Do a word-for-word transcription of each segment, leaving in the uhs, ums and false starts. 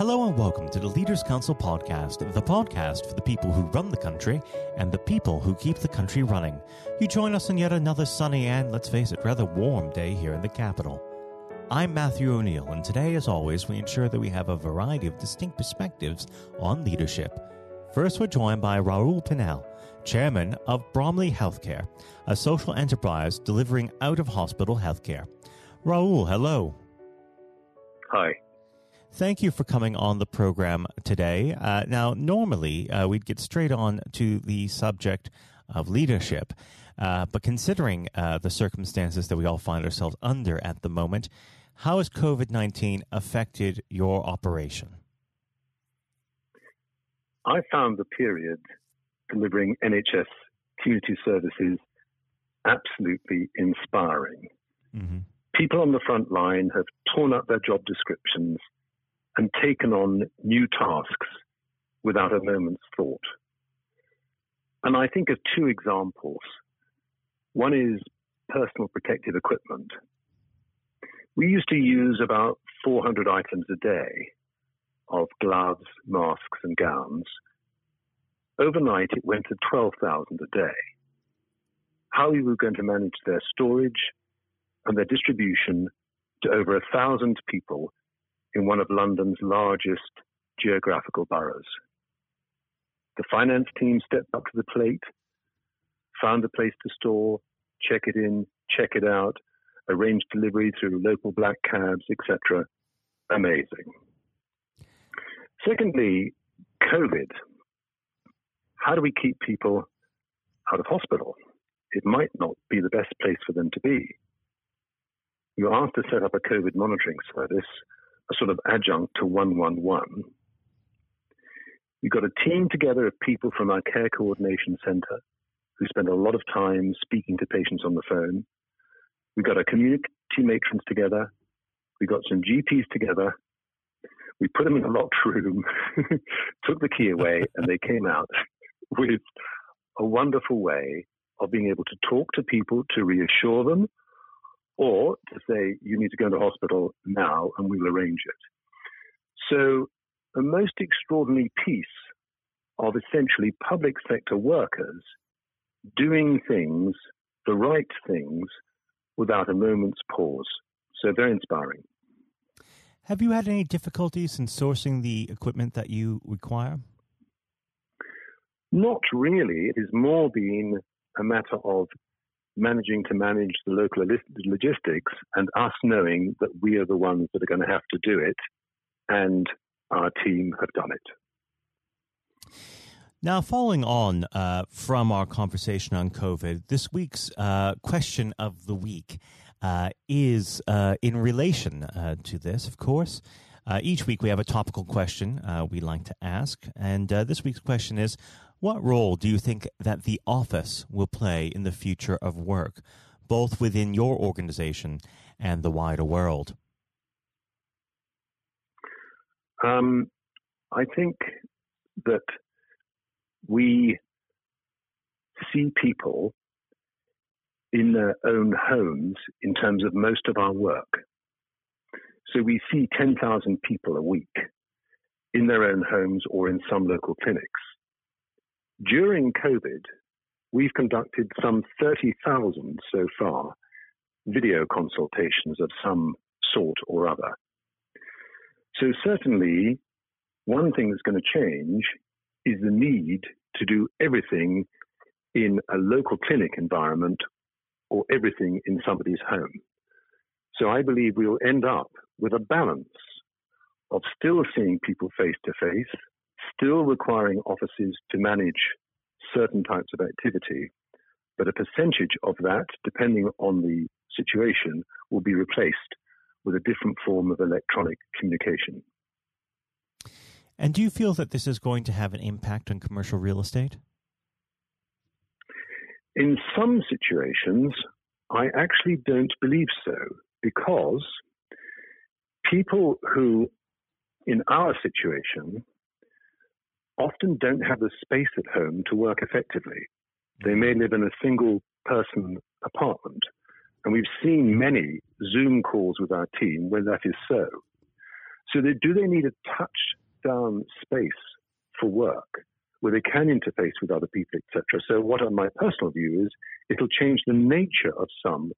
Hello and welcome to the Leaders' Council podcast, the podcast for the people who run the country and the people who keep the country running. You join us on yet another sunny and, let's face it, rather warm day here in the capital. I'm Matthew O'Neill, and today, as always, we ensure that we have a variety of distinct perspectives on leadership. First, we're joined by Raoul Pinnell, chairman of Bromley Healthcare, a social enterprise delivering out-of-hospital healthcare. Raoul, hello. Hi. Thank you for coming on the program today. Uh, now, normally, uh, we'd get straight on to the subject of leadership, uh, but considering uh, the circumstances that we all find ourselves under at the moment, how has covid nineteen affected your operation? I found the period delivering N H S community services absolutely inspiring. Mm-hmm. People on the front line have torn up their job descriptions and taken on new tasks without a moment's thought. And I think of two examples. One is personal protective equipment. We used to use about four hundred items a day of gloves, masks, and gowns. Overnight, it went to twelve thousand a day. How we were going to manage their storage and their distribution to over a thousand people in one of London's largest geographical boroughs. The finance team stepped up to the plate, found a place to store, check it in, check it out, arranged delivery through local black cabs, et cetera. Amazing. Secondly, COVID. How do we keep people out of hospital? It might not be the best place for them to be. You were asked to set up a COVID monitoring service, a sort of adjunct to one one one. We got a team together of people from our care coordination centre who spent a lot of time speaking to patients on the phone. We got our community matrons together. We got some G Ps together. We put them in a locked room, took the key away, and they came out with a wonderful way of being able to talk to people to reassure them or to say, you need to go into hospital now and we'll arrange it. So the most extraordinary piece of essentially public sector workers doing things, the right things, without a moment's pause. So very inspiring. Have you had any difficulties in sourcing the equipment that you require? Not really. It has more been a matter of managing to manage the local logistics and us knowing that we are the ones that are going to have to do it, and our team have done it. Now, following on uh, from our conversation on COVID, this week's uh, question of the week uh, is uh, in relation uh, to this, of course. Uh, each week we have a topical question uh, we like to ask, and uh, this week's question is, what role do you think that the office will play in the future of work, both within your organization and the wider world? Um, I think that we see people in their own homes in terms of most of our work. So we see ten thousand people a week in their own homes or in some local clinics. During COVID, we've conducted some thirty thousand so far video consultations of some sort or other. So certainly, one thing that's going to change is the need to do everything in a local clinic environment or everything in somebody's home. So I believe we'll end up with a balance of still seeing people face to face, still requiring offices to manage certain types of activity, but a percentage of that, depending on the situation, will be replaced with a different form of electronic communication. And do you feel that this is going to have an impact on commercial real estate? In some situations, I actually don't believe so, because people who, in our situation, often don't have the space at home to work effectively. They may live in a single-person apartment, and we've seen many Zoom calls with our team where that is so. So they, do they need a touchdown space for work where they can interface with other people, et cetera? So what my personal view is, it'll change the nature of some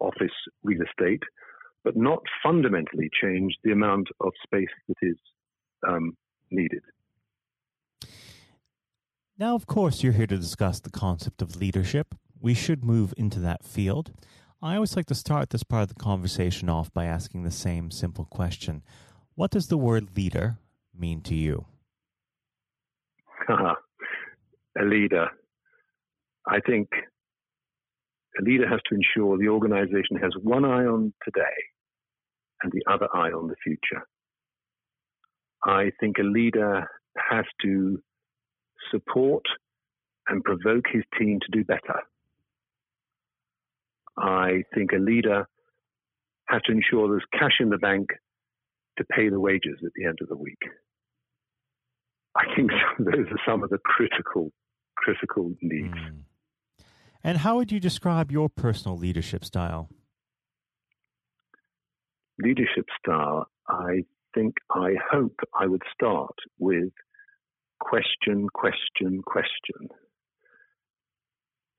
office real estate, but not fundamentally change the amount of space that is um, needed. Now, of course, you're here to discuss the concept of leadership. We should move into that field. I always like to start this part of the conversation off by asking the same simple question. What does the word leader mean to you? A leader. I think a leader has to ensure the organization has one eye on today and the other eye on the future. I think a leader has to support and provoke his team to do better. I think a leader has to ensure there's cash in the bank to pay the wages at the end of the week. I think those are some of the critical, critical needs. Mm. And how would you describe your personal leadership style? Leadership style, I think, I hope I would start with question, question, question.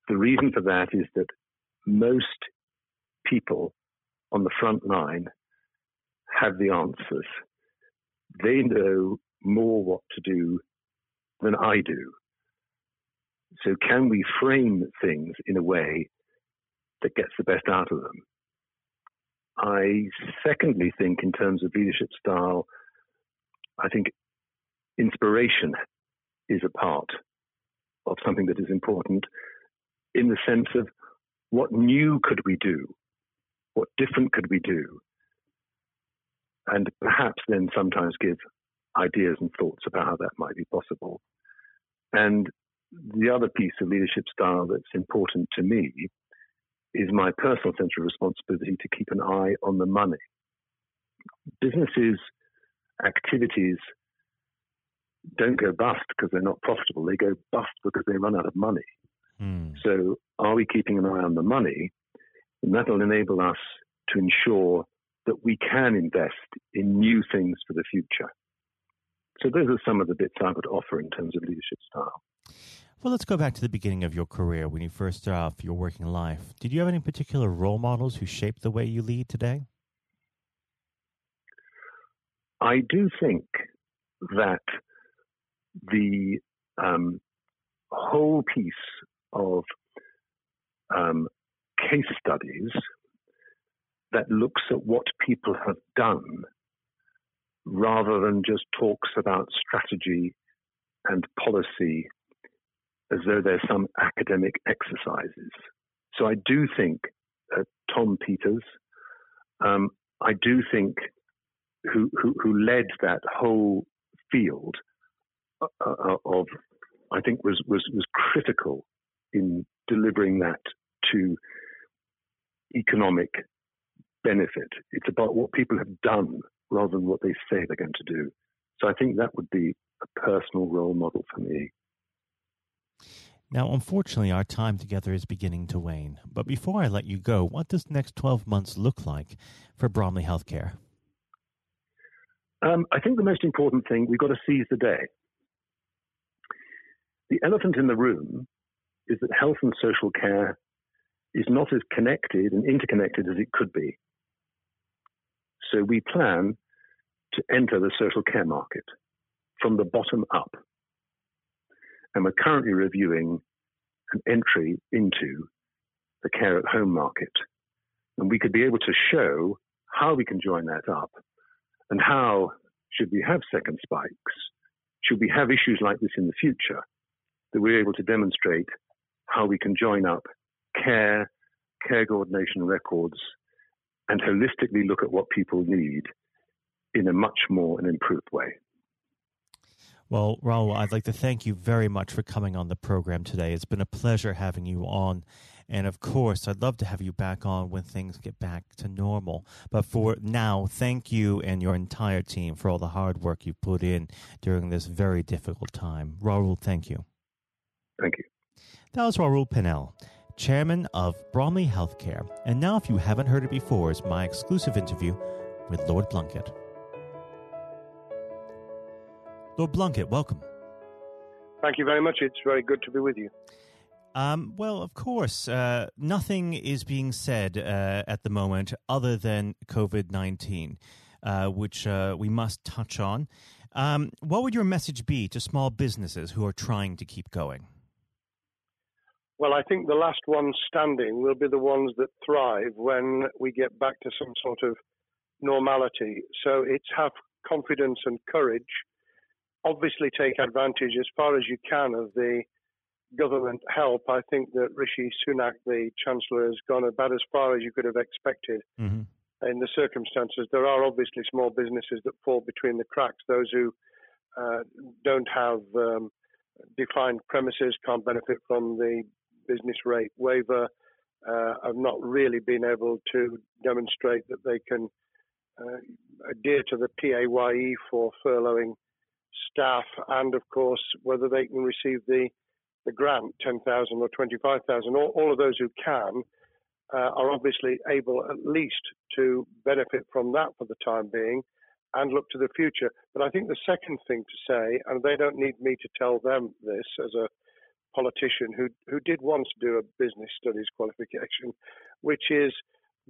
The reason for that is that most people on the front line have the answers. They know more what to do than I do. So can we frame things in a way that gets the best out of them? I secondly think, in terms of leadership style, I think inspiration is a part of something that is important, in the sense of what new could we do? What different could we do? And perhaps then sometimes give ideas and thoughts about how that might be possible. And the other piece of leadership style that's important to me is my personal sense of responsibility to keep an eye on the money. Businesses' activities don't go bust because they're not profitable. They go bust because they run out of money. Mm. So are we keeping an eye on the money? And that will enable us to ensure that we can invest in new things for the future. So those are some of the bits I would offer in terms of leadership style. Well, let's go back to the beginning of your career, when you first started off your working life. Did you have any particular role models who shaped the way you lead today? I do think that the um, whole piece of um, case studies that looks at what people have done rather than just talks about strategy and policy as though there's some academic exercises. So I do think uh, Tom Peters, um, I do think who, who, who led that whole field uh, uh, of, I think was, was, was critical in delivering that to economic benefit. It's about what people have done rather than what they say they're going to do. So I think that would be a personal role model for me. Now, unfortunately, our time together is beginning to wane. But before I let you go, what does the next twelve months look like for Bromley Healthcare? Um, I think the most important thing, we've got to seize the day. The elephant in the room is that health and social care is not as connected and interconnected as it could be. So we plan to enter the social care market from the bottom up. And we're currently reviewing an entry into the care at home market. And we could be able to show how we can join that up, and how should we have second spikes? Should we have issues like this in the future, that we're able to demonstrate how we can join up care, care coordination records, and holistically look at what people need in a much more and improved way. Well, Raoul, I'd like to thank you very much for coming on the program today. It's been a pleasure having you on. And of course, I'd love to have you back on when things get back to normal. But for now, thank you and your entire team for all the hard work you've put in during this very difficult time. Raoul, thank you. Thank you. That was Raoul Pinnell, chairman of Bromley Healthcare. And now, if you haven't heard it before, is my exclusive interview with Lord Blunkett. Lord Blunkett, welcome. Thank you very much. It's very good to be with you. Um, well, of course, uh, nothing is being said uh, at the moment other than COVID nineteen, uh, which uh, we must touch on. Um, what would your message be to small businesses who are trying to keep going? Well, I think the last ones standing will be the ones that thrive when we get back to some sort of normality. So it's have confidence and courage. Obviously take advantage as far as you can of the government help. I think that Rishi Sunak, the Chancellor, has gone about as far as you could have expected. Mm-hmm. In the circumstances, there are obviously small businesses that fall between the cracks, those who uh, don't have um, declined premises, can't benefit from the business rate waiver, uh, have not really been able to demonstrate that they can uh, adhere to the P A Y E for furloughing staff, and of course whether they can receive the the grant, ten thousand or twenty-five thousand. All, all of those who can uh, are obviously able at least to benefit from that for the time being and look to the future. But I think the second thing to say, and they don't need me to tell them this as a politician who, who did once do a business studies qualification, which is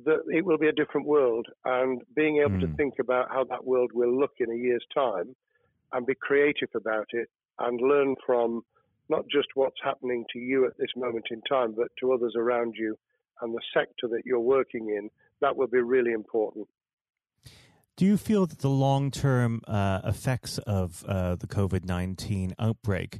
that it will be a different world, and being able mm. to think about how that world will look in a year's time and be creative about it and learn from not just what's happening to you at this moment in time, but to others around you and the sector that you're working in, that will be really important. Do you feel that the long-term uh, effects of uh, the COVID nineteen outbreak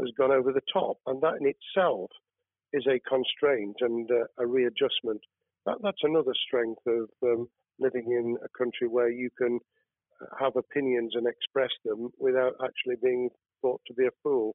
has gone over the top. And that in itself is a constraint and uh, a readjustment. That, that's another strength of um, living in a country where you can have opinions and express them without actually being thought to be a fool.